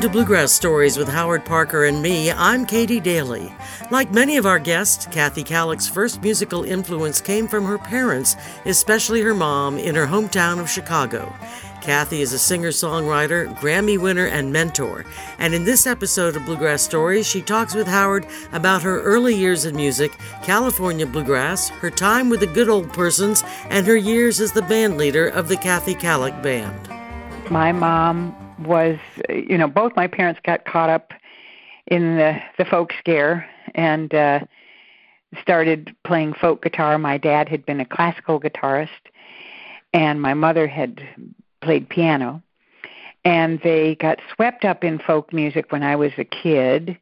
Welcome to Bluegrass Stories with Howard Parker and me. I'm Katie Daly. Like many of our guests, Kathy Kallick's first musical influence came from her parents, especially her mom, in her hometown of Chicago. Kathy is a singer-songwriter, Grammy winner, and mentor. And in this episode of Bluegrass Stories, she talks with Howard about her early years in music, California bluegrass, her time with the Good Old Persons, and her years as the band leader of the Kathy Kallick Band. My mom was, you know, both my parents got caught up in the folk scare and started playing folk guitar. My dad had been a classical guitarist, and my mother had played piano. And they got swept up in folk music when I was a kid.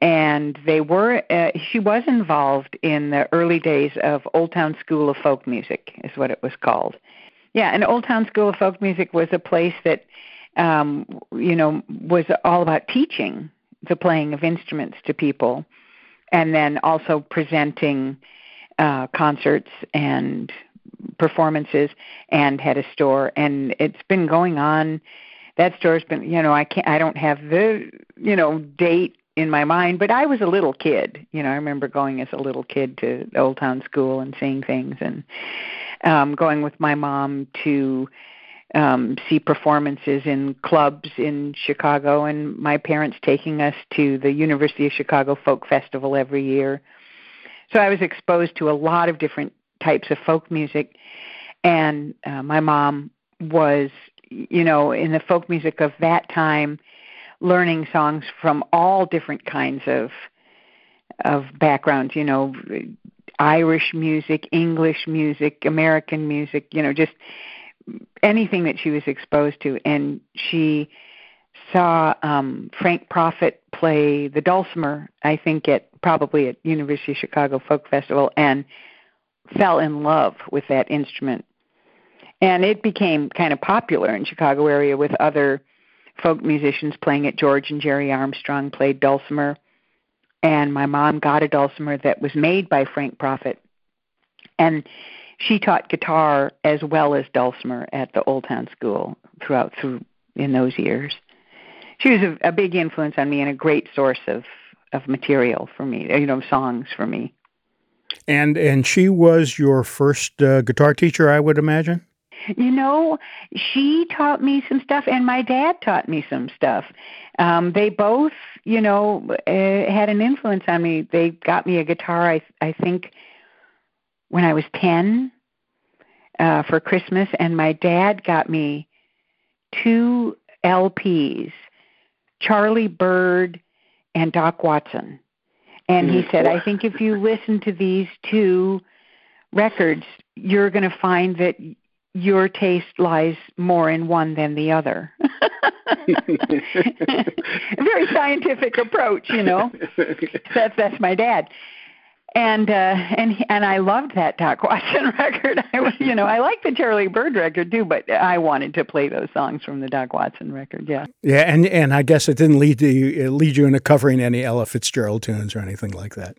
And they were, she was involved in the early days of Old Town School of Folk Music, is what it was called. Yeah, and Old Town School of Folk Music was a place that was all about teaching the playing of instruments to people, and then also presenting concerts and performances, and had a store. And it's been going on. That store's been, I don't have the, date in my mind, but I was a little kid. I remember going as a little kid to Old Town School and seeing things, and going with my mom to see performances in clubs in Chicago, and my parents taking us to the University of Chicago Folk Festival every year. So I was exposed to a lot of different types of folk music, and my mom was, in the folk music of that time, learning songs from all different kinds of backgrounds, Irish music, English music, American music, just anything that she was exposed to. And she saw Frank Proffitt play the dulcimer, I think probably at University of Chicago Folk Festival, and fell in love with that instrument. And it became kind of popular in Chicago area with other folk musicians playing it. George and Jerry Armstrong played dulcimer, and my mom got a dulcimer that was made by Frank Proffitt, and she taught guitar as well as dulcimer at the Old Town School through in those years. She was a big influence on me and a great source of material for me, songs for me. And she was your first guitar teacher, I would imagine? She taught me some stuff, and my dad taught me some stuff. They both, had an influence on me. They got me a guitar, I think, when I was 10 for Christmas, and my dad got me 2 LPs, Charlie Byrd and Doc Watson. And he said, I think if you listen to these 2 records, you're going to find that your taste lies more in one than the other. Very scientific approach, That's my dad. And I loved that Doc Watson record. I liked the Charlie Byrd record too, but I wanted to play those songs from the Doc Watson record. Yeah. Yeah, and I guess it didn't lead you into covering any Ella Fitzgerald tunes or anything like that.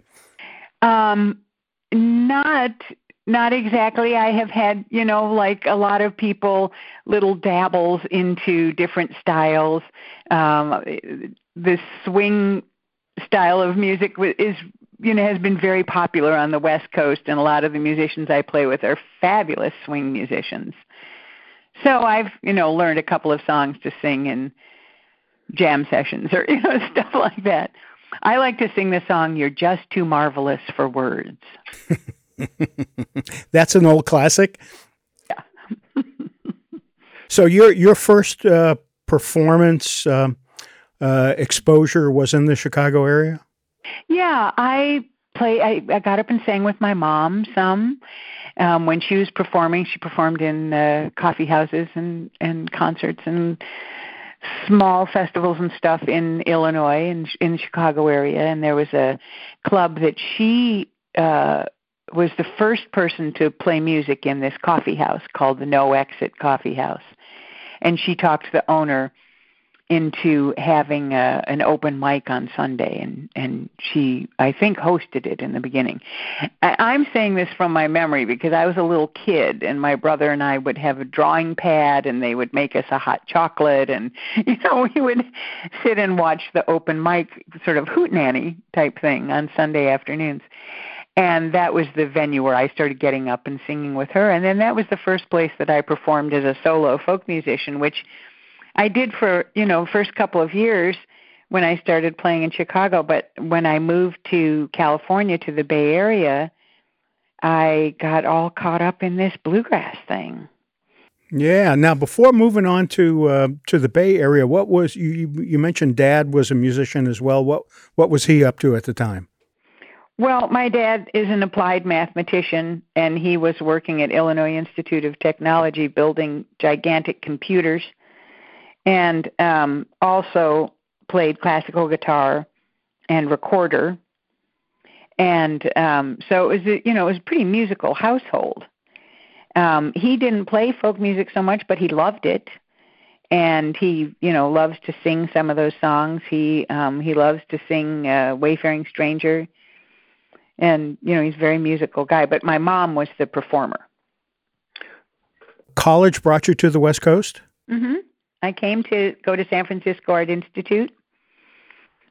Not exactly. I have had, like a lot of people, little dabbles into different styles. The swing style of music is, has been very popular on the West Coast, and a lot of the musicians I play with are fabulous swing musicians. So I've, learned a couple of songs to sing in jam sessions or, stuff like that. I like to sing the song, You're Just Too Marvelous for Words. That's an old classic. Yeah. So your first performance exposure was in the Chicago area? Yeah, I got up and sang with my mom some. When she was performing, she performed in coffee houses and concerts and small festivals and stuff in Illinois and in the Chicago area. And there was a club that she was the first person to play music in, this coffee house called the No Exit Coffee House. And she talked to the owner into having an open mic on Sunday, and she, I think, hosted it in the beginning. I'm saying this from my memory because I was a little kid, and my brother and I would have a drawing pad, and they would make us a hot chocolate, and, you know, we would sit and watch the open mic sort of hootenanny type thing on Sunday afternoons. And that was the venue where I started getting up and singing with her, and then that was the first place that I performed as a solo folk musician, which I did for, you know, first couple of years when I started playing in Chicago. But when I moved to California, to the Bay Area, I got all caught up in this bluegrass thing. Yeah. Now, before moving on to the Bay Area, what was you mentioned Dad was a musician as well. What was he up to at the time? Well, my dad is an applied mathematician, and he was working at Illinois Institute of Technology building gigantic computers. And also played classical guitar and recorder, and so it was it was a pretty musical household. He didn't play folk music so much, but he loved it, and he loves to sing some of those songs. He loves to sing "Wayfaring Stranger," and he's a very musical guy. But my mom was the performer. College brought you to the West Coast? Mm-hmm. I came to go to San Francisco Art Institute.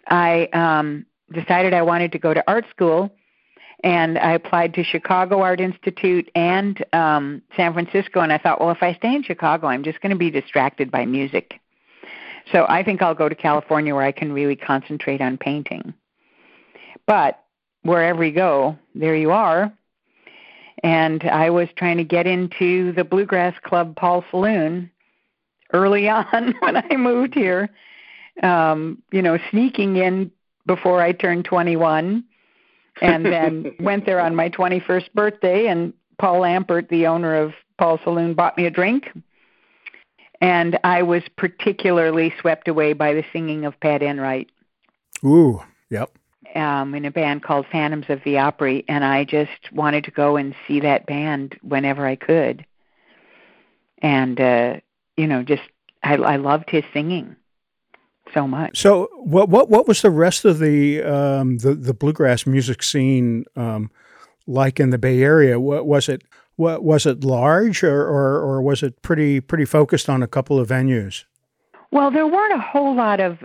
I decided I wanted to go to art school, and I applied to Chicago Art Institute and San Francisco, and I thought, well, if I stay in Chicago, I'm just going to be distracted by music. So I think I'll go to California where I can really concentrate on painting. But wherever you go, there you are. And I was trying to get into the bluegrass club Paul's Saloon early on when I moved here, sneaking in before I turned 21, and then went there on my 21st birthday, and Paul Lampert, the owner of Paul's Saloon, bought me a drink, and I was particularly swept away by the singing of Pat Enright. Ooh, yep. In a band called Phantoms of the Opry, and I just wanted to go and see that band whenever I could. And, I loved his singing so much. So, what was the rest of the bluegrass music scene like in the Bay Area? Was it large, or was it pretty focused on a couple of venues? Well, there weren't a whole lot of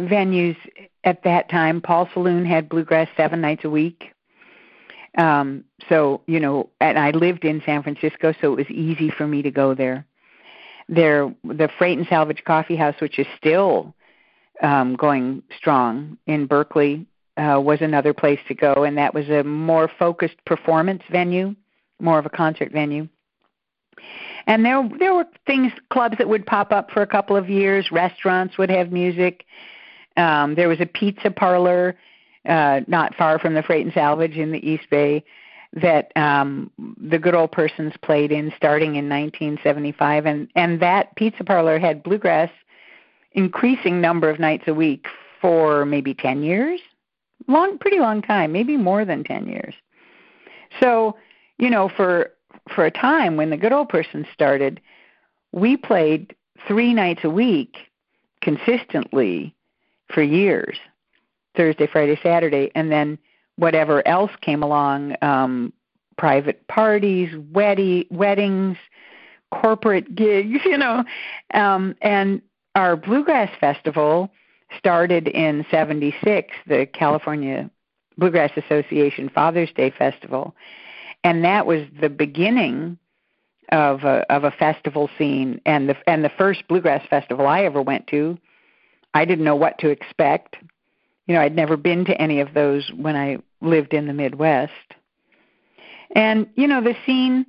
venues at that time. Paul's Saloon had bluegrass 7 nights a week. And I lived in San Francisco, so it was easy for me to go there. The Freight and Salvage Coffeehouse, which is still going strong in Berkeley, was another place to go, and that was a more focused performance venue, more of a concert venue. And there were clubs that would pop up for a couple of years. Restaurants would have music. There was a pizza parlor not far from the Freight and Salvage in the East Bay that the Good Old Persons played in starting in 1975. And that pizza parlor had bluegrass increasing number of nights a week for maybe 10 years, pretty long time, maybe more than 10 years. So, for a time when the Good Old Persons started, we played 3 nights a week consistently for years, Thursday, Friday, Saturday, and then whatever else came along, private parties, weddings, corporate gigs, and our Bluegrass Festival started in 1976, the California Bluegrass Association Father's Day Festival, and that was the beginning of a festival scene, and the first Bluegrass Festival I ever went to. I didn't know what to expect. I'd never been to any of those when I lived in the Midwest. And, the scene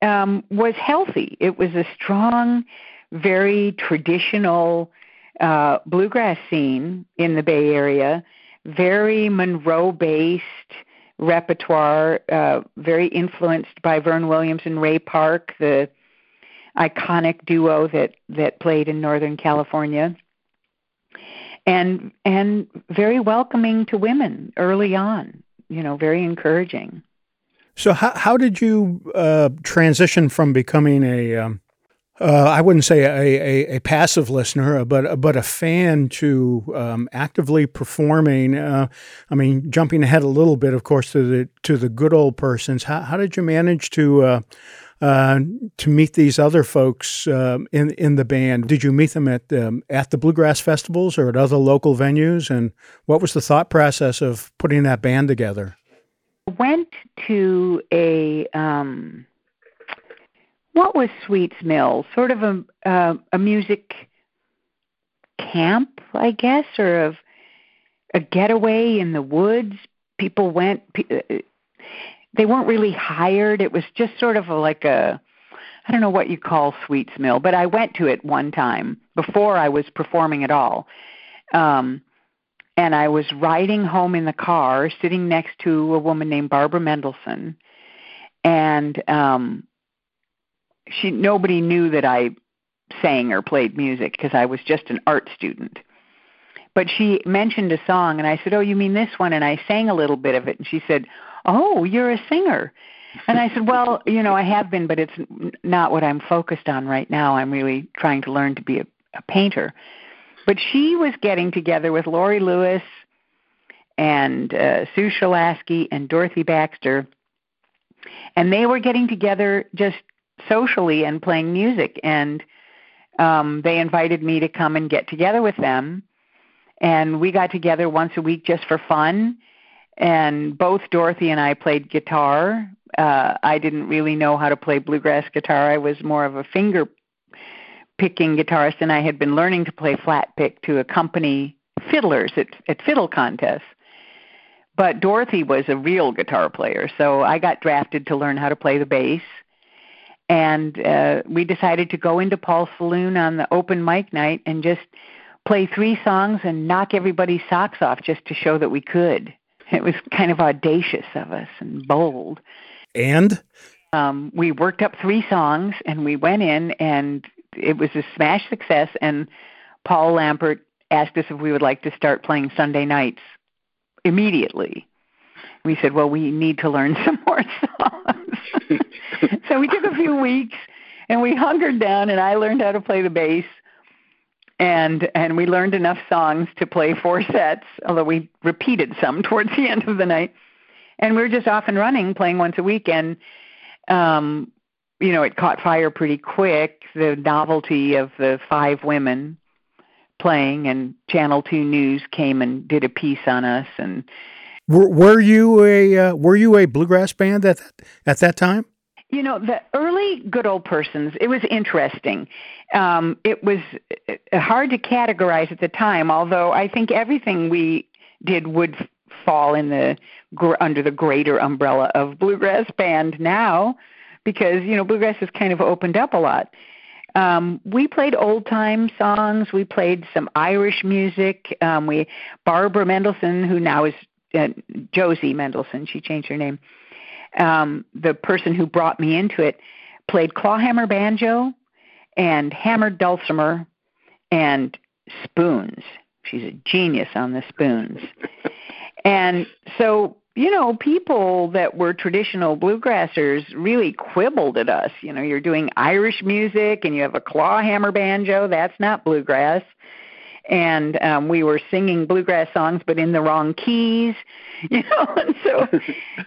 was healthy. It was a strong, very traditional bluegrass scene in the Bay Area, very Monroe-based repertoire, very influenced by Vern Williams and Ray Park, the iconic duo that played in Northern California. And very welcoming to women early on, very encouraging. So how did you transition from becoming a I wouldn't say a passive listener, but a fan to actively performing. I mean, jumping ahead a little bit, of course, to the good old persons. How did you manage to meet these other folks in the band? Did you meet them at the bluegrass festivals or at other local venues? And what was the thought process of putting that band together? Went to what was Sweets Mill? Sort of a music camp, I guess, or of a getaway in the woods. People went. They weren't really hired. It was just sort of I don't know what you call Sweets Mill, but I went to it one time before I was performing at all. And I was riding home in the car, sitting next to a woman named Barbara Mendelsohn, and nobody knew that I sang or played music because I was just an art student. But she mentioned a song, and I said, "Oh, you mean this one?" And I sang a little bit of it, and she said, "Oh, you're a singer." And I said, "Well, I have been, but it's not what I'm focused on right now. I'm really trying to learn to be a painter." But she was getting together with Laurie Lewis and Sue Shelasky and Dorothy Baxter, and they were getting together just socially and playing music. And they invited me to come and get together with them. And we got together once a week just for fun. And both Dorothy and I played guitar. I didn't really know how to play bluegrass guitar. I was more of a finger-picking guitarist, and I had been learning to play flat pick to accompany fiddlers at fiddle contests. But Dorothy was a real guitar player, so I got drafted to learn how to play the bass. And we decided to go into Paul's Saloon on the open mic night and just play three songs and knock everybody's socks off just to show that we could. It was kind of audacious of us and bold. And? We worked up three songs, and we went in, and it was a smash success, and Paul Lampert asked us if we would like to start playing Sunday nights immediately. We said, well, we need to learn some more songs. So we took a few weeks, and we hunkered down, and I learned how to play the bass. And we learned enough songs to play four sets, although we repeated some towards the end of the night. And we were just off and running, playing once a week. And, it caught fire pretty quick, the novelty of the five women playing. And Channel 2 News came and did a piece on us. And were you a bluegrass band at that time? The early Good Old Persons, it was interesting. It was hard to categorize at the time, although I think everything we did would fall under the greater umbrella of bluegrass band now, because, bluegrass has kind of opened up a lot. We played old-time songs. We played some Irish music. Barbara Mendelsohn, who now is Josie Mendelsohn, she changed her name. The person who brought me into it played clawhammer banjo and hammered dulcimer and spoons. She's a genius on the spoons. And so, people that were traditional bluegrassers really quibbled at us. You're doing Irish music and you have a clawhammer banjo. That's not bluegrass. And we were singing bluegrass songs, but in the wrong keys, And so,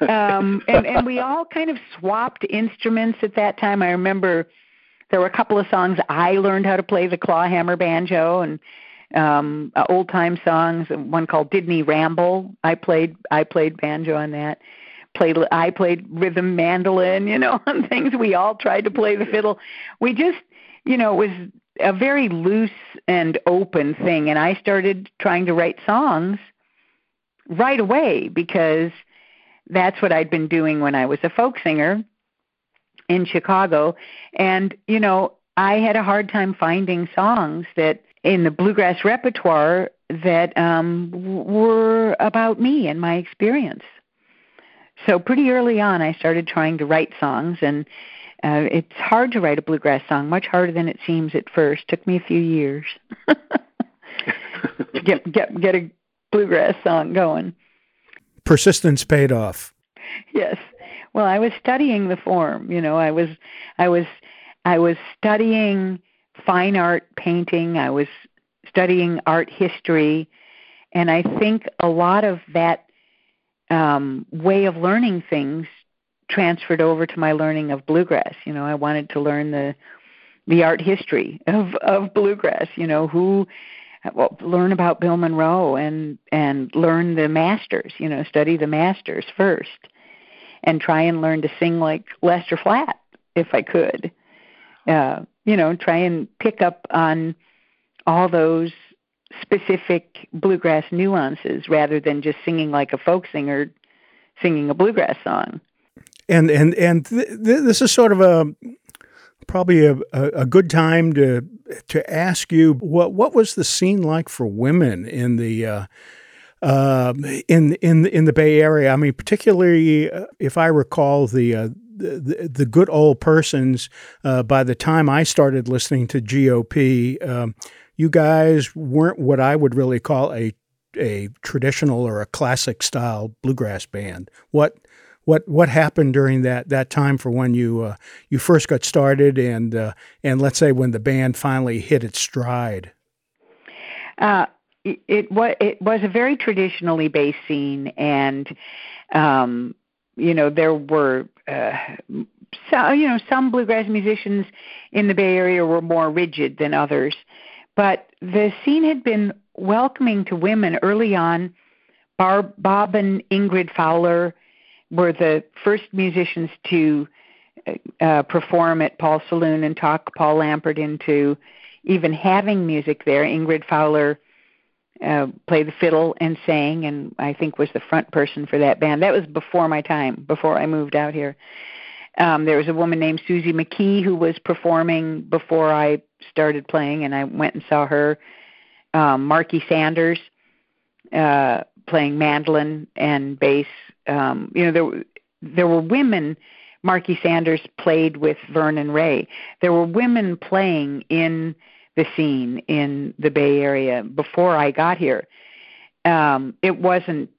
and we all kind of swapped instruments at that time. I remember there were a couple of songs I learned how to play the clawhammer banjo, and old time songs. One called "Didn't Ramble." I played banjo on that. I played rhythm mandolin, on things. We all tried to play the fiddle. We just, it was a very loose and open thing. And I started trying to write songs right away because that's what I'd been doing when I was a folk singer in Chicago. And, I had a hard time finding songs that in the bluegrass repertoire that were about me and my experience. So pretty early on, I started trying to write songs, and it's hard to write a bluegrass song, much harder than it seems at first. Took me a few years to get a bluegrass song going. Persistence paid off. Yes. Well, I was studying the form. I was I was studying fine art painting. I was studying art history. And I think a lot of that way of learning things transferred over to my learning of bluegrass. You know, I wanted to learn the art history of bluegrass, you know, learn about Bill Monroe and learn the masters, you know, study the masters first and try and learn to sing like Lester Flatt if I could. You know, try and pick up on all those specific bluegrass nuances rather than just singing like a folk singer singing a bluegrass song. And this is sort of probably a good time to ask you what was the scene like for women in the in the Bay Area? I mean, particularly if I recall the Good Old Persons. By the time I started listening to GOP, you guys weren't what I would really call a traditional or a classic style bluegrass band. What happened during that time for when you first got started and let's say when the band finally hit its stride? It was a very traditionally based scene, and you know, there were some bluegrass musicians in the Bay Area were more rigid than others, but the scene had been welcoming to women early on. Bob and Ingrid Fowler were the first musicians to perform at Paul's Saloon and talk Paul Lampert into even having music there. Ingrid Fowler played the fiddle and sang, and I think was the front person for that band. That was before my time, before I moved out here. There was a woman named Susie McKee who was performing before I started playing, and I went and saw her. Markie Sanders playing mandolin and bass. There were women. Markie Sanders played with Vernon Ray. There were women playing in the scene in the Bay Area before I got here. It wasn't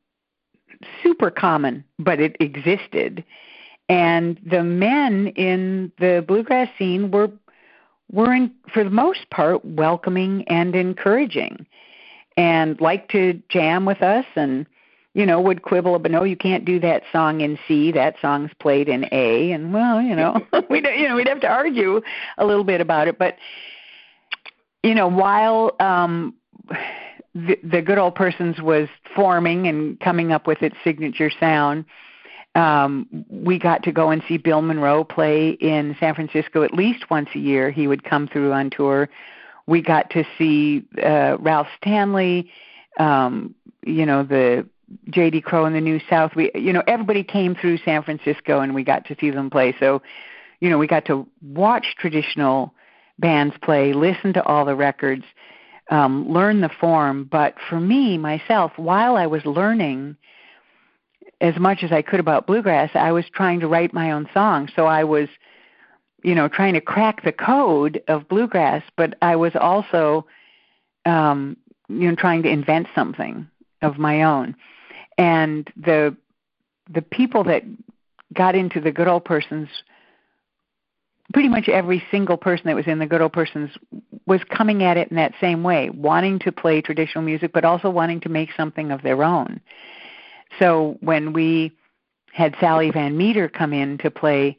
super common, but it existed. And the men in the bluegrass scene were, for the most part, welcoming and encouraging, and liked to jam with us and, you know, would quibble, but no, you can't do that song in C. That song's played in A. And well, you know, we'd have to argue a little bit about it. But you know, while the Good Old Persons was forming and coming up with its signature sound, we got to go and see Bill Monroe play in San Francisco at least once a year. He would come through on tour. We got to see Ralph Stanley. The J.D. Crowe and the New South. Everybody came through San Francisco, and we got to see them play. So, you know, we got to watch traditional bands play, listen to all the records, learn the form. But for me, myself, while I was learning as much as I could about bluegrass, I was trying to write my own songs. So I was, you know, trying to crack the code of bluegrass, but I was also, trying to invent something of my own. And the people that got into the Good Old Persons, pretty much every single person that was in the Good Old Persons was coming at it in that same way, wanting to play traditional music, but also wanting to make something of their own. So when we had Sally Van Meter come in to play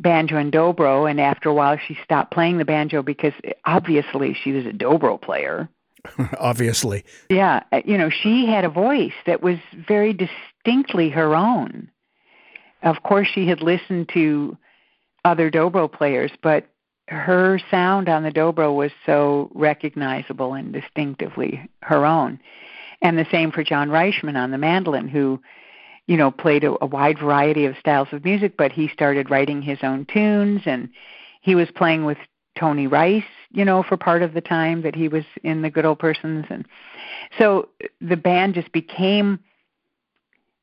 banjo and dobro, and after a while she stopped playing the banjo because obviously she was a dobro player. Obviously. Yeah. You know, she had a voice that was very distinctly her own. Of course, she had listened to other dobro players, but her sound on the dobro was so recognizable and distinctively her own. And the same for John Reichman on the mandolin, who, you know, played a wide variety of styles of music, but he started writing his own tunes, and he was playing with Tony Rice, you know, for part of the time that he was in the Good Old Persons. And so the band just became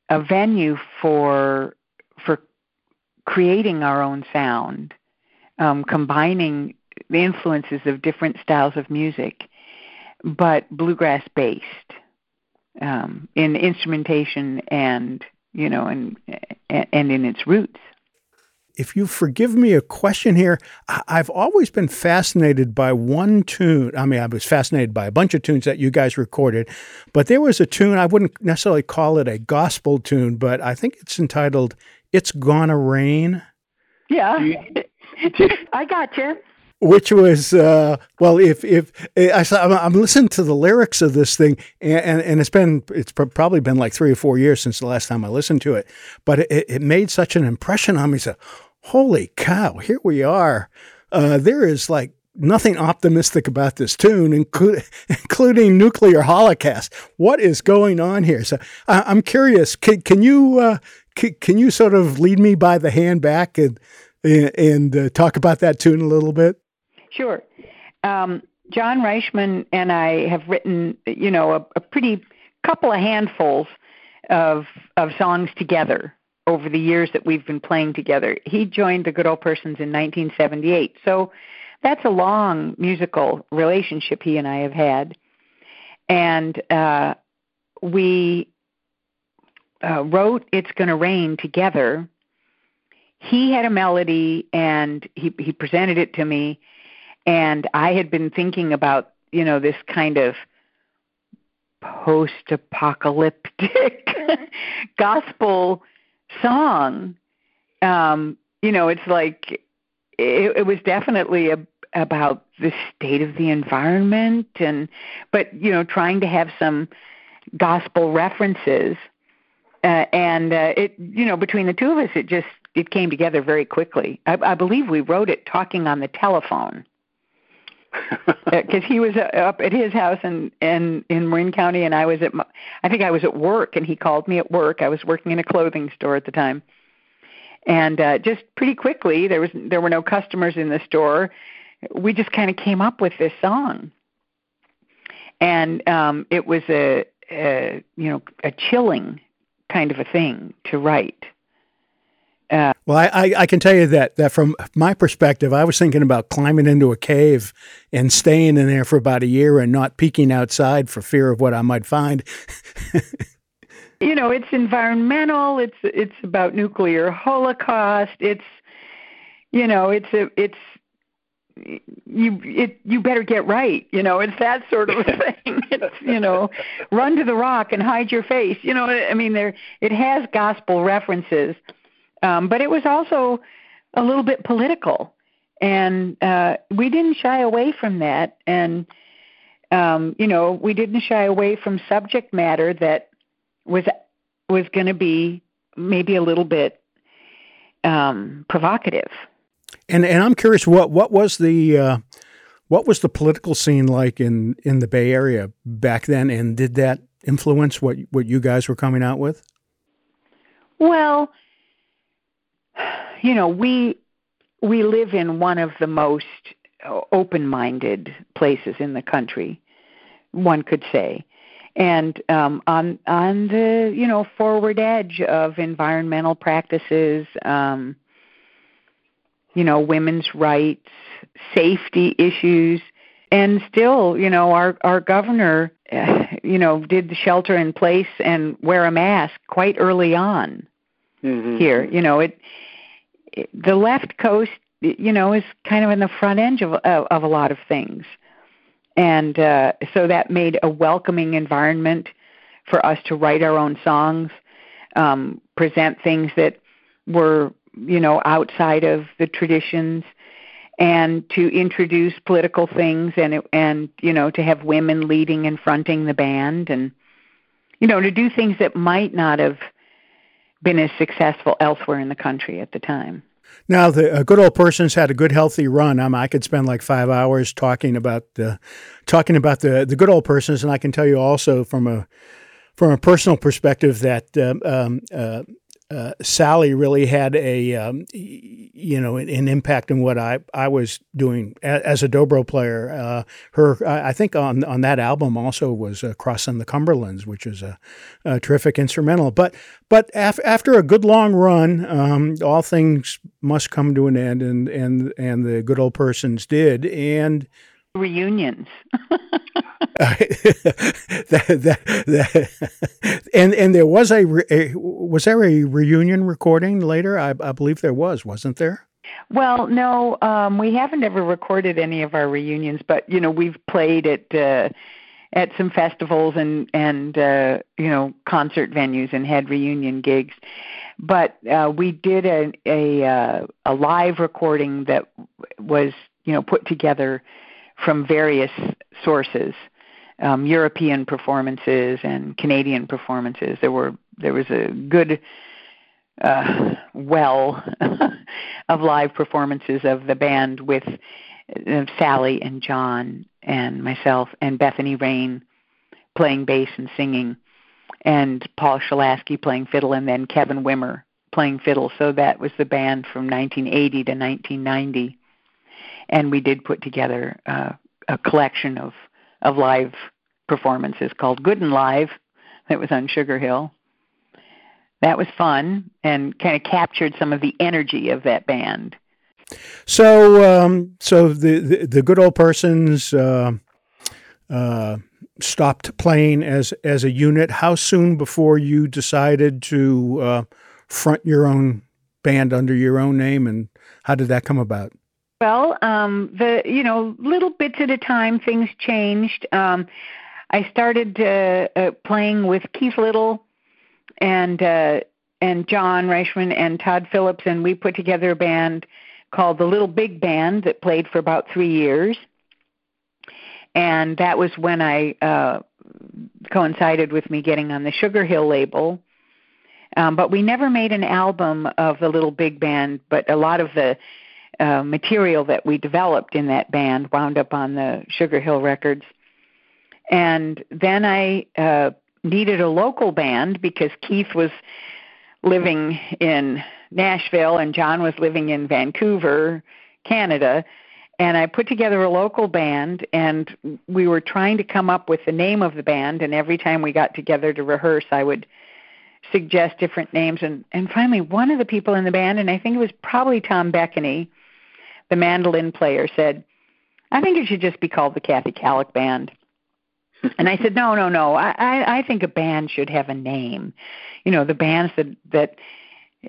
a venue for creating our own sound, combining the influences of different styles of music, but bluegrass-based in instrumentation and in its roots. if you forgive me a question here, I've always been fascinated by one tune. I mean, I was fascinated by a bunch of tunes that you guys recorded, but there was a tune, I wouldn't necessarily call it a gospel tune, but I think it's entitled, It's Gonna Rain. Yeah, I got you. Which was, well, I'm listening to the lyrics of this thing, and it's probably been like 3 or 4 years since the last time I listened to it, but it made such an impression on me. So, holy cow, here we are. There is like nothing optimistic about this tune, including nuclear holocaust. What is going on here? So I'm curious, can you sort of lead me by the hand back and talk about that tune a little bit? Sure. John Reichman and I have written, a pretty couple of handfuls of songs together over the years that we've been playing together. He joined the Good Old Persons in 1978. So that's a long musical relationship he and I have had. And we wrote It's Gonna Rain together. He had a melody, and he presented it to me, and I had been thinking about, this kind of post-apocalyptic gospel song. It's like it was definitely about the state of the environment, but trying to have some gospel references. And between the two of us, it came together very quickly. I believe we wrote it talking on the telephone, because he was up at his house and in Marin County, and I was at work, and he called me at work. I was working in a clothing store at the time, and just pretty quickly there were no customers in the store. We just kind of came up with this song, and it was a chilling kind of a thing to write. Well, I can tell you that from my perspective, I was thinking about climbing into a cave and staying in there for about a year and not peeking outside for fear of what I might find. It's environmental. It's about nuclear holocaust. You better get right. It's that sort of thing. It's, run to the rock and hide your face. It has gospel references. But it was also a little bit political, and we didn't shy away from that. And, we didn't shy away from subject matter that was going to be maybe a little bit provocative. And I'm curious, what was the political scene like in the Bay Area back then, and did that influence what you guys were coming out with? Well, we live in one of the most open-minded places in the country, one could say, and on the forward edge of environmental practices, women's rights, safety issues, and still our governor did the shelter in place and wear a mask quite early on. Mm-hmm. Here, the left coast, is kind of in the front edge of a lot of things. And so that made a welcoming environment for us to write our own songs, present things that were, outside of the traditions, and to introduce political things and to have women leading and fronting the band, and, to do things that might not have been as successful elsewhere in the country at the time. Now, the Good Old Persons had a good, healthy run. I could spend like 5 hours talking about the Good Old Persons, and I can tell you also from a personal perspective that Sally really had an impact on what I was doing as a dobro player. I think on that album also was Crossing the Cumberlands, which is a terrific instrumental. But after a good long run, all things must come to an end, and the Good Old Persons did, and reunions. And there was a reunion recording later? I believe there was, wasn't there? Well, no, we haven't ever recorded any of our reunions, but you know, we've played at some festivals and you know, concert venues and had reunion gigs. But we did a live recording that was, you know, put together from various sources, European performances and Canadian performances. There was a good well of live performances of the band with Sally and John and myself and Bethany Rain playing bass and singing, and Paul Shelasky playing fiddle, and then Kevin Wimmer playing fiddle. So that was the band from 1980 to 1990. And we did put together a collection of live performances called Good and Live that was on Sugar Hill. That was fun and kind of captured some of the energy of that band. So the Good Old Persons stopped playing as a unit. How soon before you decided to front your own band under your own name, and how did that come about? Well, little bits at a time, things changed. I started playing with Keith Little and John Reichman and Todd Phillips, and we put together a band called the Little Big Band that played for about 3 years. And that was when I coincided with me getting on the Sugar Hill label. But we never made an album of the Little Big Band, but a lot of the material that we developed in that band wound up on the Sugar Hill Records. And then I needed a local band because Keith was living in Nashville and John was living in Vancouver, Canada. And I put together a local band, and we were trying to come up with the name of the band, and every time we got together to rehearse, I would suggest different names. And finally, one of the people in the band, and I think it was probably Tom Bekeny, the mandolin player, said, "I think it should just be called the Kathy Kallick Band." And I said, no, I think a band should have a name. You know, the bands that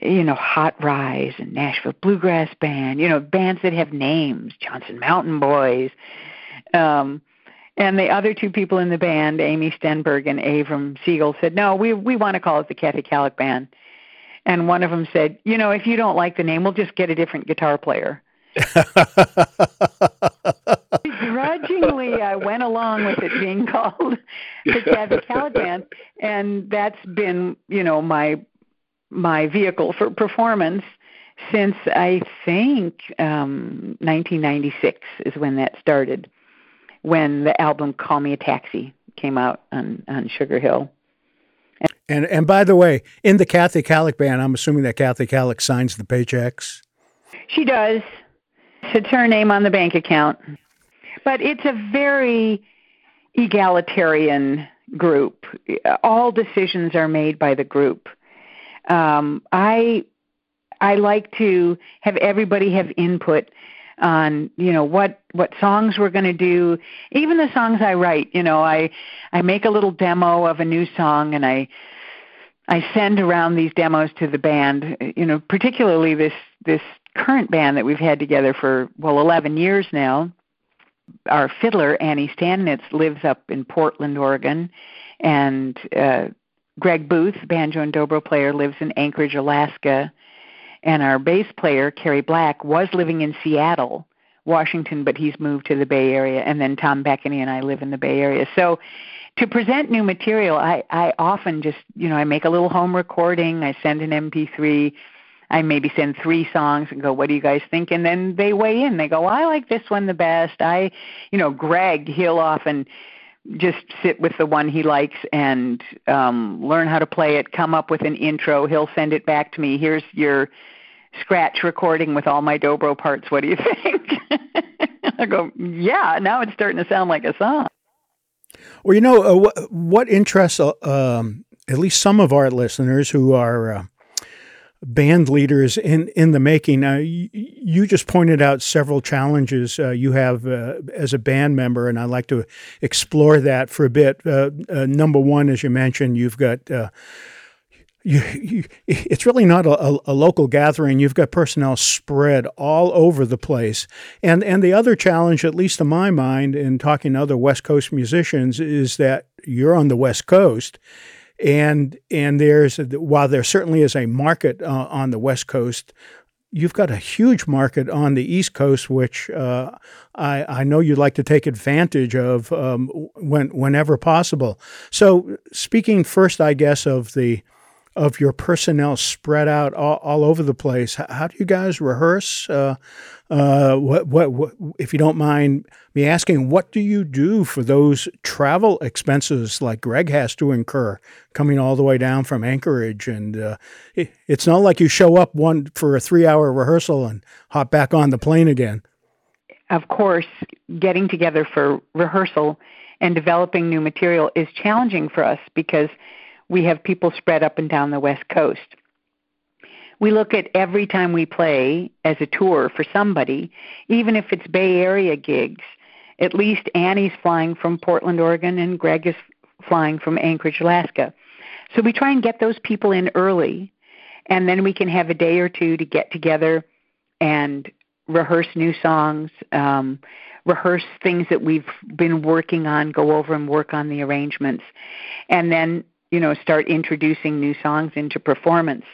you know, Hot Rise and Nashville Bluegrass Band, you know, bands that have names, Johnson Mountain Boys. And the other two people in the band, Amy Stenberg and Avram Siegel, said, "No, we want to call it the Kathy Kallick Band." And one of them said, "You know, if you don't like the name, we'll just get a different guitar player." Begrudgingly, I went along with it being called the Kathy Kallick Band, and that's been, you know, my vehicle for performance since I think 1996 is when that started, when the album "Call Me a Taxi" came out on Sugar Hill. And by the way, in the Kathy Kallick Band, I'm assuming that Kathy Kallick signs the paychecks. She does. It's her name on the bank account. But it's a very egalitarian group. All decisions are made by the group. I like to have everybody have input on, you know, what songs we're going to do, even the songs I write. You know, I make a little demo of a new song, and I send around these demos to the band, you know, particularly this current band that we've had together for, 11 years now. Our fiddler, Annie Stannitz, lives up in Portland, Oregon, and Greg Booth, banjo and dobro player, lives in Anchorage, Alaska, and our bass player, Kerry Black, was living in Seattle, Washington, but he's moved to the Bay Area, and then Tom Bekeny and I live in the Bay Area. So to present new material, I often just, you know, I make a little home recording, I send an MP3, I maybe send 3 songs and go, "What do you guys think?" And then they weigh in. They go, "Well, I like this one the best." Greg, he'll often just sit with the one he likes and learn how to play it, come up with an intro. He'll send it back to me. "Here's your scratch recording with all my dobro parts. What do you think?" I go, "Yeah, now it's starting to sound like a song." Well, you know, what interests at least some of our listeners who are band leaders in the making. Now, You just pointed out several challenges you have as a band member, and I'd like to explore that for a bit. Number one, as you mentioned, you've got it's really not a local gathering. You've got personnel spread all over the place. And the other challenge, at least in my mind, in talking to other West Coast musicians, is that you're on the West Coast. And while there certainly is a market on the West Coast, you've got a huge market on the East Coast, which I know you'd like to take advantage of whenever possible. So speaking first, I guess, of your personnel spread out all over the place, how do you guys rehearse? What if you don't mind me asking, what do you do for those travel expenses like Greg has to incur coming all the way down from Anchorage? And it's not like you show up for a 3-hour rehearsal and hop back on the plane again. Of course, getting together for rehearsal and developing new material is challenging for us because we have people spread up and down the West Coast. We look at every time we play as a tour for somebody, even if it's Bay Area gigs. At least Annie's flying from Portland, Oregon, and Greg is flying from Anchorage, Alaska. So we try and get those people in early, and then we can have a day or two to get together and rehearse new songs, rehearse things that we've been working on, go over and work on the arrangements, and then start introducing new songs into performance.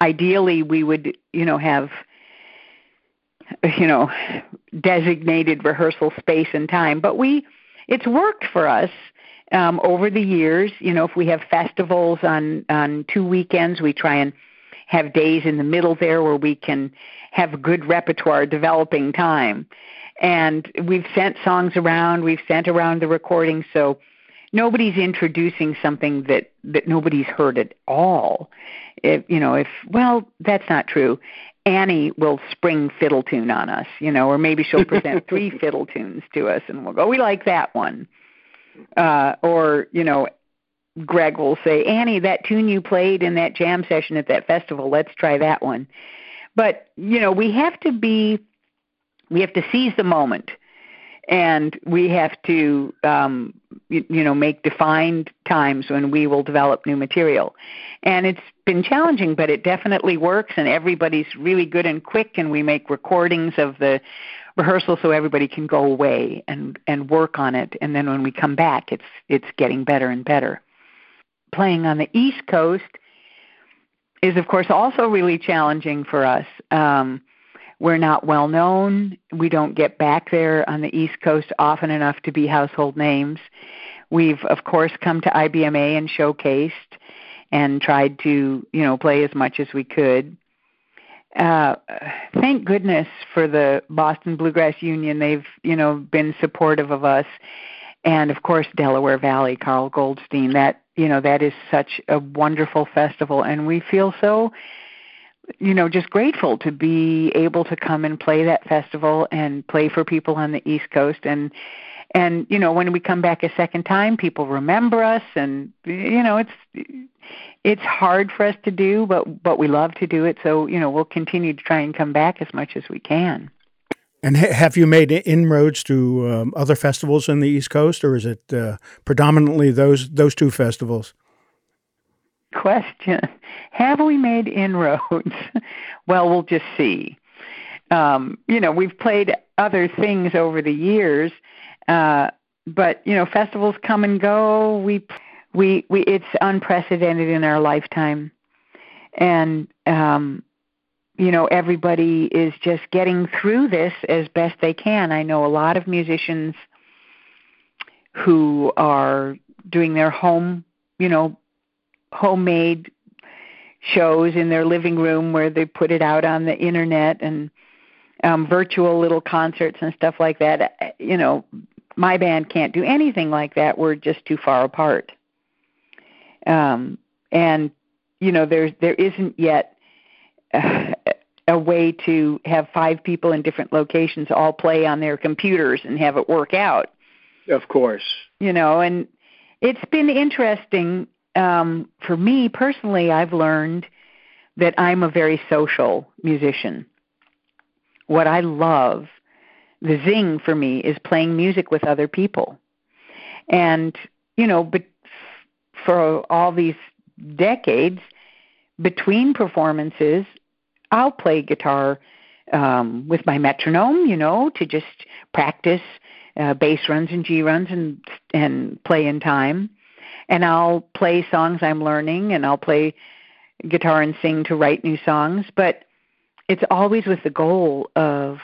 Ideally, we would, have, designated rehearsal space and time. But it's worked for us over the years. If we have festivals on 2 weekends, we try and have days in the middle there where we can have good repertoire developing time. And we've sent songs around. We've sent around the recordings. So nobody's introducing something that nobody's heard at all. That's not true. Annie will spring fiddle tune on us, or maybe she'll present 3 fiddle tunes to us and we'll go, we like that one. Or Greg will say, Annie, that tune you played in that jam session at that festival, let's try that one. But, we have to seize the moment. And we have to, make defined times when we will develop new material. And it's been challenging, but it definitely works, and everybody's really good and quick, and we make recordings of the rehearsal so everybody can go away and work on it. And then when we come back, it's getting better and better. Playing on the East Coast is, of course, also really challenging for us. We're not well known. We don't get back there on the East Coast often enough to be household names. We've, of course, come to IBMA and showcased and tried to, play as much as we could. Thank goodness for the Boston Bluegrass Union. They've, been supportive of us. And, of course, Delaware Valley, Carl Goldstein. That, that is such a wonderful festival. And we feel so just grateful to be able to come and play that festival and play for people on the East Coast. And when we come back a second time, people remember us, and, it's hard for us to do, but we love to do it. So, we'll continue to try and come back as much as we can. And have you made inroads to other festivals in the East Coast, or is it predominantly those 2 festivals? Question. Have we made inroads? Well, we'll just see. We've played other things over the years, but, festivals come and go. We it's unprecedented in our lifetime. And, everybody is just getting through this as best they can. I know a lot of musicians who are doing their homemade shows in their living room where they put it out on the internet, and virtual little concerts and stuff like that. My band can't do anything like that. We're just too far apart. There isn't yet a way to have 5 people in different locations all play on their computers and have it work out. Of course. And it's been interesting. For me personally, I've learned that I'm a very social musician. what I love, the zing for me, is playing music with other people. And, you know, but for all these decades, between performances, I'll play guitar with my metronome, you know, to just practice bass runs and G runs and play in time. And I'll play songs I'm learning, and I'll play guitar and sing to write new songs. But it's always with the goal of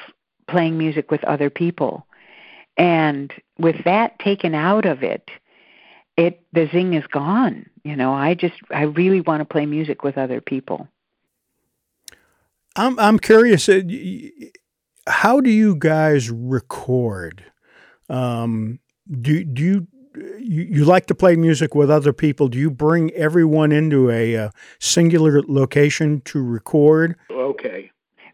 playing music with other people. And with that taken out of it, the zing is gone. You know, I really want to play music with other people. I'm curious, how do you guys record? Do you like to play music with other people? Do you bring everyone into a singular location to record? Okay.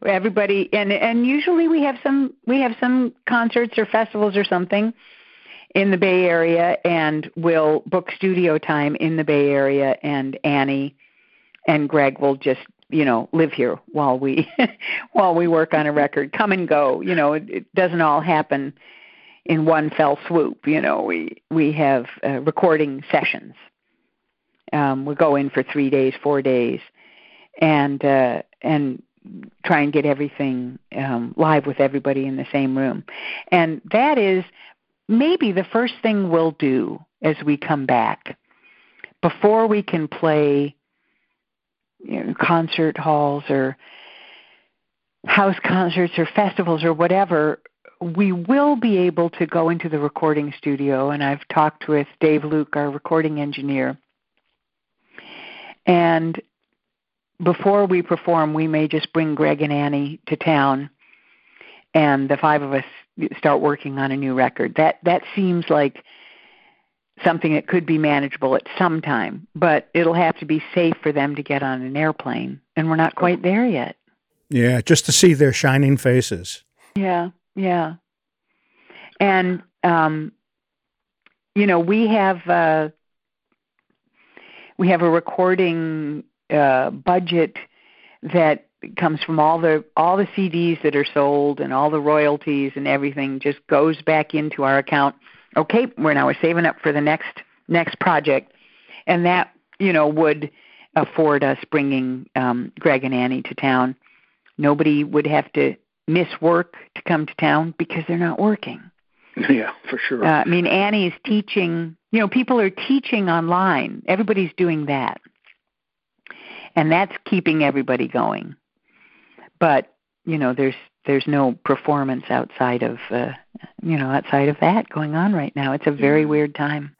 Everybody, and usually we have some concerts or festivals or something in the Bay Area, and we'll book studio time in the Bay Area, and Annie and Greg will just, you know, live here while we work on a record. Come and go, you know, it doesn't all happen in one fell swoop. You know, we have recording sessions. We go in for 3 days, 4 days, and try and get everything live with everybody in the same room. And that is maybe the first thing we'll do as we come back before we can play, you know, concert halls or house concerts or festivals or whatever. We will be able to go into the recording studio, and I've talked with Dave Luke, our recording engineer, and before we perform, we may just bring Greg and Annie to town, and the five of us start working on a new record. That seems like something that could be manageable at some time, but it'll have to be safe for them to get on an airplane, and we're not quite there yet. Yeah, just to see their shining faces. Yeah. And, you know, we have a recording budget that comes from all the CDs that are sold, and all the royalties and everything just goes back into our account. Okay, we're saving up for the next project, and that, you know, would afford us bringing Greg and Annie to town. Nobody would have to miss work to come to town because they're not working. Yeah, for sure. I mean, Annie's teaching. You know, people are teaching online. Everybody's doing that, and that's keeping everybody going. But, you know, there's no performance outside of that going on right now. It's a very weird time.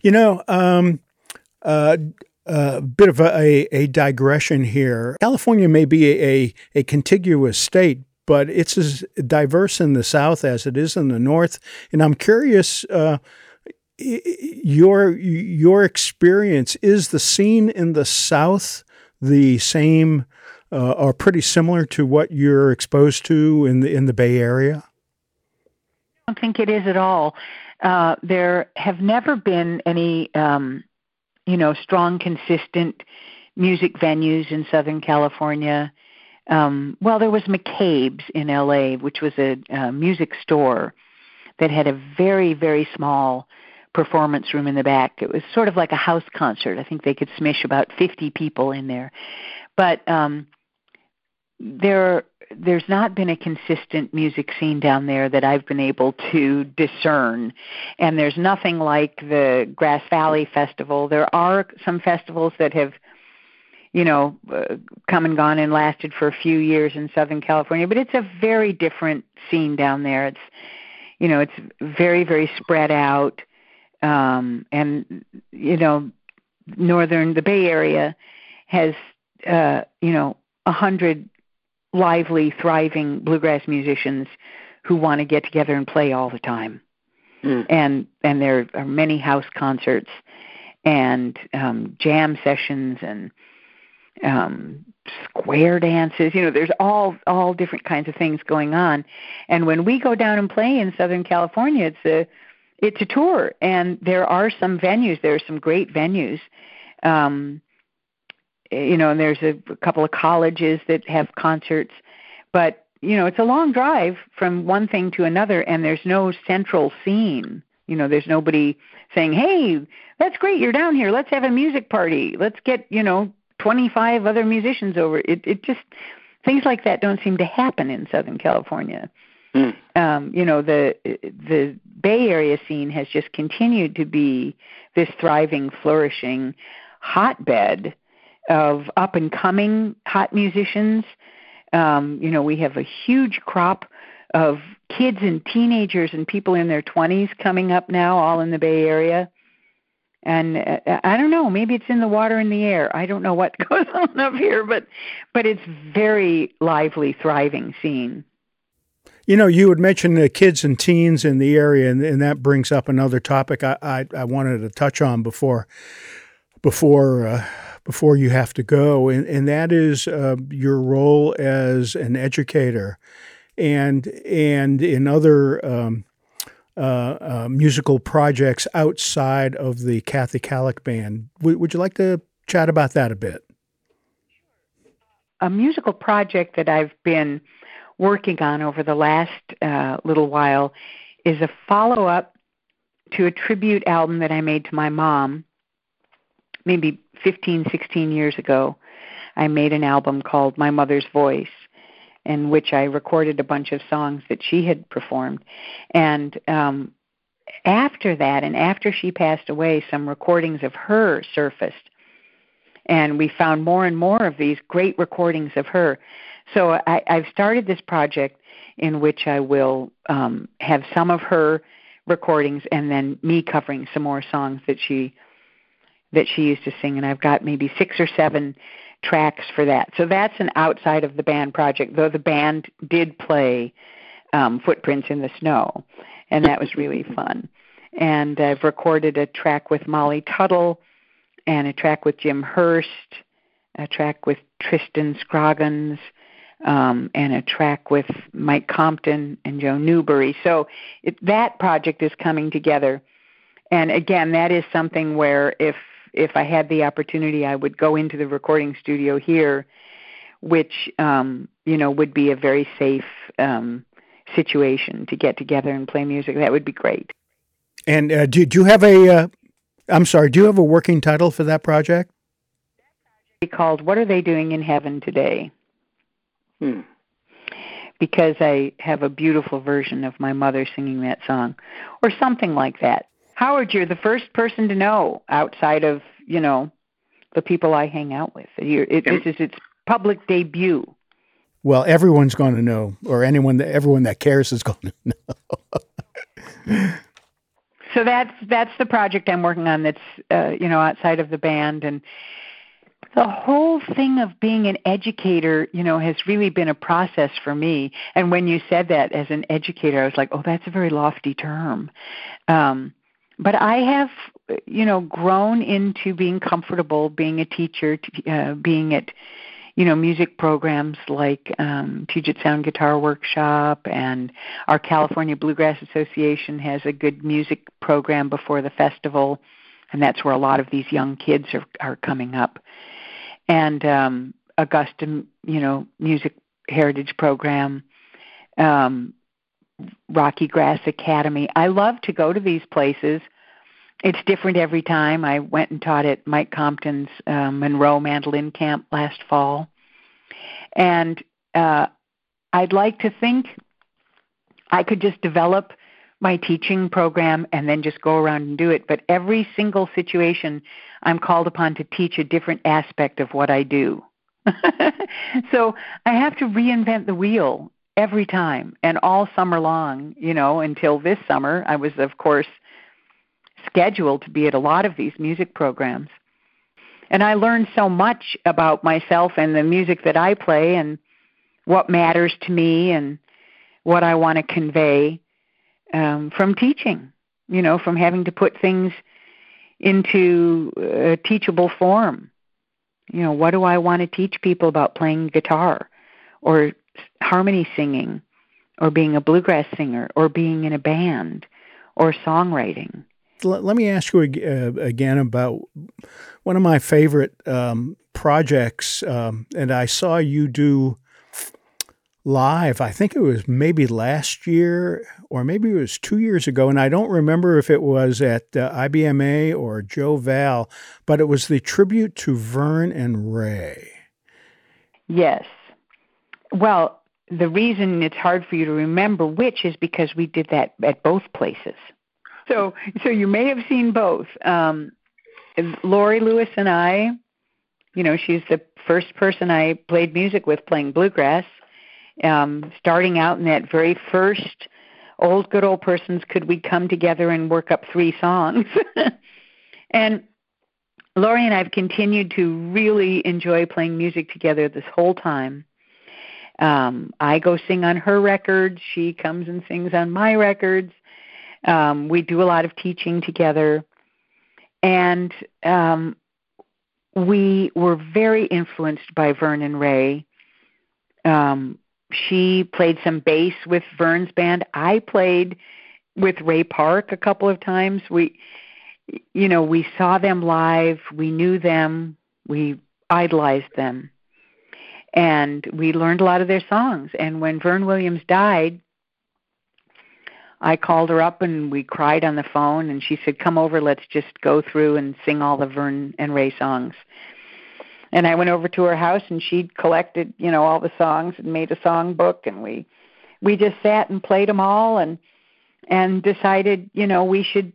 You know, bit of a digression here. California may be a contiguous state, but it's as diverse in the South as it is in the North. And I'm curious, your experience, is the scene in the South the same or pretty similar to what you're exposed to in the Bay Area? I don't think it is at all. There have never been any, you know, strong, consistent music venues in Southern California. Well, there was McCabe's in L.A., which was a music store that had a very, very small performance room in the back. It was sort of like a house concert. I think they could smish about 50 people in there. But there's not been a consistent music scene down there that I've been able to discern. And there's nothing like the Grass Valley Festival. There are some festivals that have, you know, come and gone and lasted for a few years in Southern California, but it's a very different scene down there. It's, you know, it's very, very spread out. And, you know, the Bay Area has, you know, 100 lively, thriving bluegrass musicians who want to get together and play all the time. Mm. And there are many house concerts and jam sessions and square dances. You know, there's all different kinds of things going on. And when we go down and play in Southern California, it's a tour. And there are some venues. There are some great venues. You know, and there's a couple of colleges that have concerts, but you know, it's a long drive from one thing to another, and there's no central scene. You know, there's nobody saying, hey, that's great, you're down here, let's have a music party, let's get, you know, 25 other musicians over. It just, things like that don't seem to happen in Southern California. You know, the Bay Area scene has just continued to be this thriving, flourishing hotbed of up-and-coming hot musicians. You know, we have a huge crop of kids and teenagers and people in their 20s coming up now, all in the Bay Area. And I don't know, maybe it's in the water and the air. I don't know what goes on up here, but it's very lively, thriving scene. You know, you had mentioned the kids and teens in the area, and that brings up another topic I wanted to touch on before you have to go, and that is your role as an educator, and in other musical projects outside of the Kathy Kallick Band. Would you like to chat about that a bit? A musical project that I've been working on over the last little while is a follow-up to a tribute album that I made to my mom maybe 15, 16 years ago. I made an album called My Mother's Voice, in which I recorded a bunch of songs that she had performed. And after that, and after she passed away, some recordings of her surfaced. And we found more and more of these great recordings of her. So I've started this project in which I will have some of her recordings and then me covering some more songs that she used to sing. And I've got maybe 6 or 7 tracks for that. So that's an outside of the band project, though the band did play Footprints in the Snow, and that was really fun. And I've recorded a track with Molly Tuttle and a track with Jim Hurst, a track with Tristan Scroggins, and a track with Mike Compton and Joe Newberry. So that project is coming together. And again, that is something where if I had the opportunity, I would go into the recording studio here, which, you know, would be a very safe situation to get together and play music. That would be great. And do you have do you have a working title for that project? It's called What Are They Doing in Heaven Today? Because I have a beautiful version of my mother singing that song, or something like that. Howard, you're the first person to know outside of, you know, the people I hang out with. This is its public debut. Well, everyone's going to know, or everyone that cares is going to know. So that's the project I'm working on. That's you know, outside of the band, and the whole thing of being an educator, you know, has really been a process for me. And when you said that as an educator, I was like, oh, that's a very lofty term. But I have, you know, grown into being comfortable being a teacher, being at, you know, music programs like Puget Sound Guitar Workshop, and our California Bluegrass Association has a good music program before the festival, and that's where a lot of these young kids are coming up. And Augusta, you know, Music Heritage Program, Rocky Grass Academy. I love to go to these places. It's different every time. I went and taught at Mike Compton's Monroe Mandolin Camp last fall. And I'd like to think I could just develop my teaching program and then just go around and do it. But every single situation, I'm called upon to teach a different aspect of what I do. So I have to reinvent the wheel every time, and all summer long, you know, until this summer. I was, of course, scheduled to be at a lot of these music programs. And I learned so much about myself and the music that I play and what matters to me and what I want to convey from teaching, you know, from having to put things into a teachable form. You know, what do I want to teach people about playing guitar, or harmony singing, or being a bluegrass singer, or being in a band, or songwriting? Let me ask you again about one of my favorite projects, and I saw you do live. I think it was maybe last year or maybe it was 2 years ago, and I don't remember if it was at IBMA or Joe Val, but it was the tribute to Vern and Ray. Yes. Well, the reason it's hard for you to remember which is because we did that at both places. So you may have seen both. Laurie Lewis and I, you know, she's the first person I played music with playing bluegrass. Starting out in that very first old good old persons, could we come together and work up three songs? And Laurie and I have continued to really enjoy playing music together this whole time. I go sing on her records. She comes and sings on my records. We do a lot of teaching together. And we were very influenced by Vernon Ray. She played some bass with Vern's band. I played with Ray Park a couple of times. We saw them live. We knew them. We idolized them. And we learned a lot of their songs. And when Vern Williams died, I called her up and we cried on the phone. And she said, come over, let's just go through and sing all the Vern and Ray songs. And I went over to her house, and she collected, all the songs and made a songbook, and we just sat and played them all, and decided, we should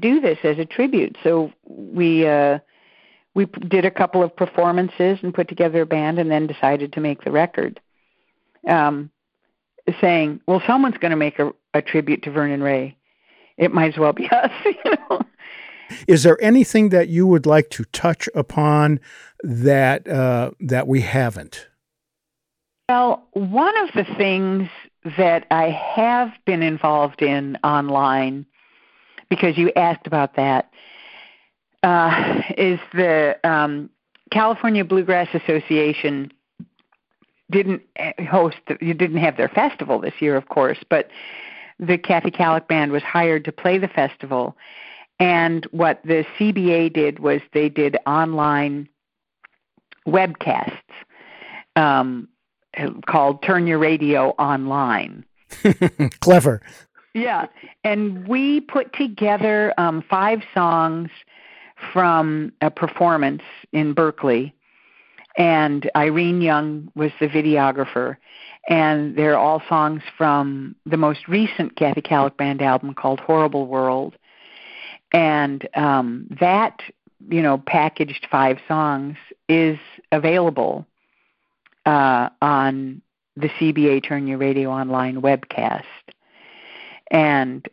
do this as a tribute. So we did a couple of performances and put together a band, and then decided to make the record, saying, well, someone's going to make a tribute to Vernon Ray. It might as well be us, Is there anything that you would like to touch upon that we haven't? Well, one of the things that I have been involved in online, because you asked about that, is the California Bluegrass Association didn't have their festival this year, of course, but the Kathy Kallick Band was hired to play the festival. And what the CBA did was they did online webcasts called Turn Your Radio Online. Clever. Yeah. And we put together 5 songs from a performance in Berkeley. And Irene Young was the videographer. And they're all songs from the most recent Kathy Kallick Band album called Horrible World. And that, packaged 5 songs is available on the CBA Turn Your Radio Online webcast. And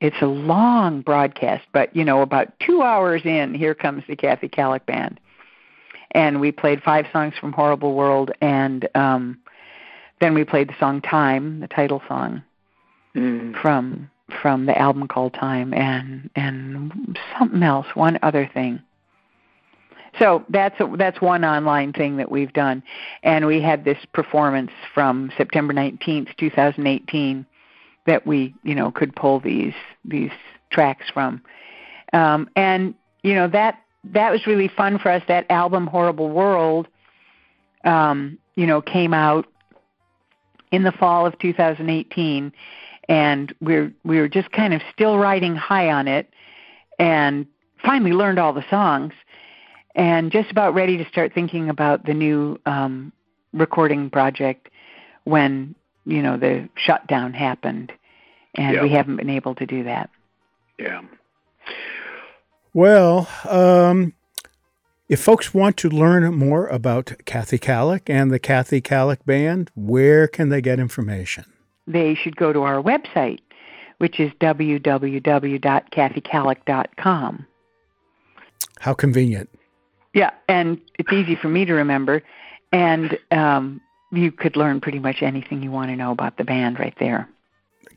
it's a long broadcast, but, about 2 hours in, here comes the Kathy Kallick Band. And we played 5 songs from Horrible World, and then we played the song Time, the title song, from the album called Time, and something else, one other thing. So that's one online thing that we've done. And we had this performance from September 19th, 2018 that we, could pull these tracks from. That was really fun for us. That album, Horrible World, came out in the fall of 2018, and we were just kind of still riding high on it, and finally learned all the songs, and just about ready to start thinking about the new recording project when, the shutdown happened, and we haven't been able to do that. Yeah. Well, if folks want to learn more about Kathy Kallick and the Kathy Kallick Band, where can they get information? They should go to our website, which is www.kathykallick.com. How convenient. Yeah, and it's easy for me to remember. And you could learn pretty much anything you want to know about the band right there.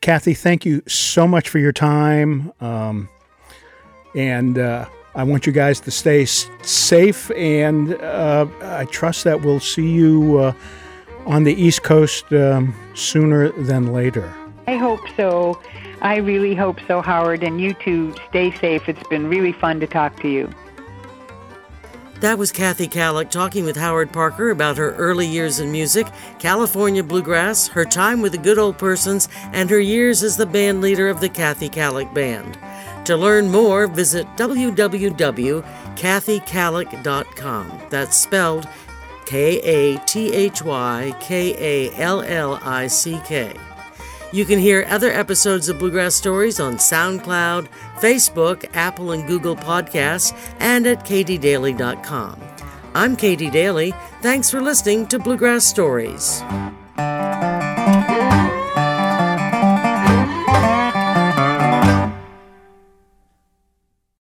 Kathy, thank you so much for your time. I want you guys to stay safe, and I trust that we'll see you on the East Coast sooner than later. I hope so. I really hope so, Howard, and you too, stay safe. It's been really fun to talk to you. That was Kathy Kallick talking with Howard Parker about her early years in music, California bluegrass, her time with the Good Old Persons, and her years as the band leader of the Kathy Kallick Band. To learn more, visit www.kathykallick.com. That's spelled Kathykallick. You can hear other episodes of Bluegrass Stories on SoundCloud, Facebook, Apple and Google Podcasts, and at katiedaly.com. I'm Katie Daly. Thanks for listening to Bluegrass Stories.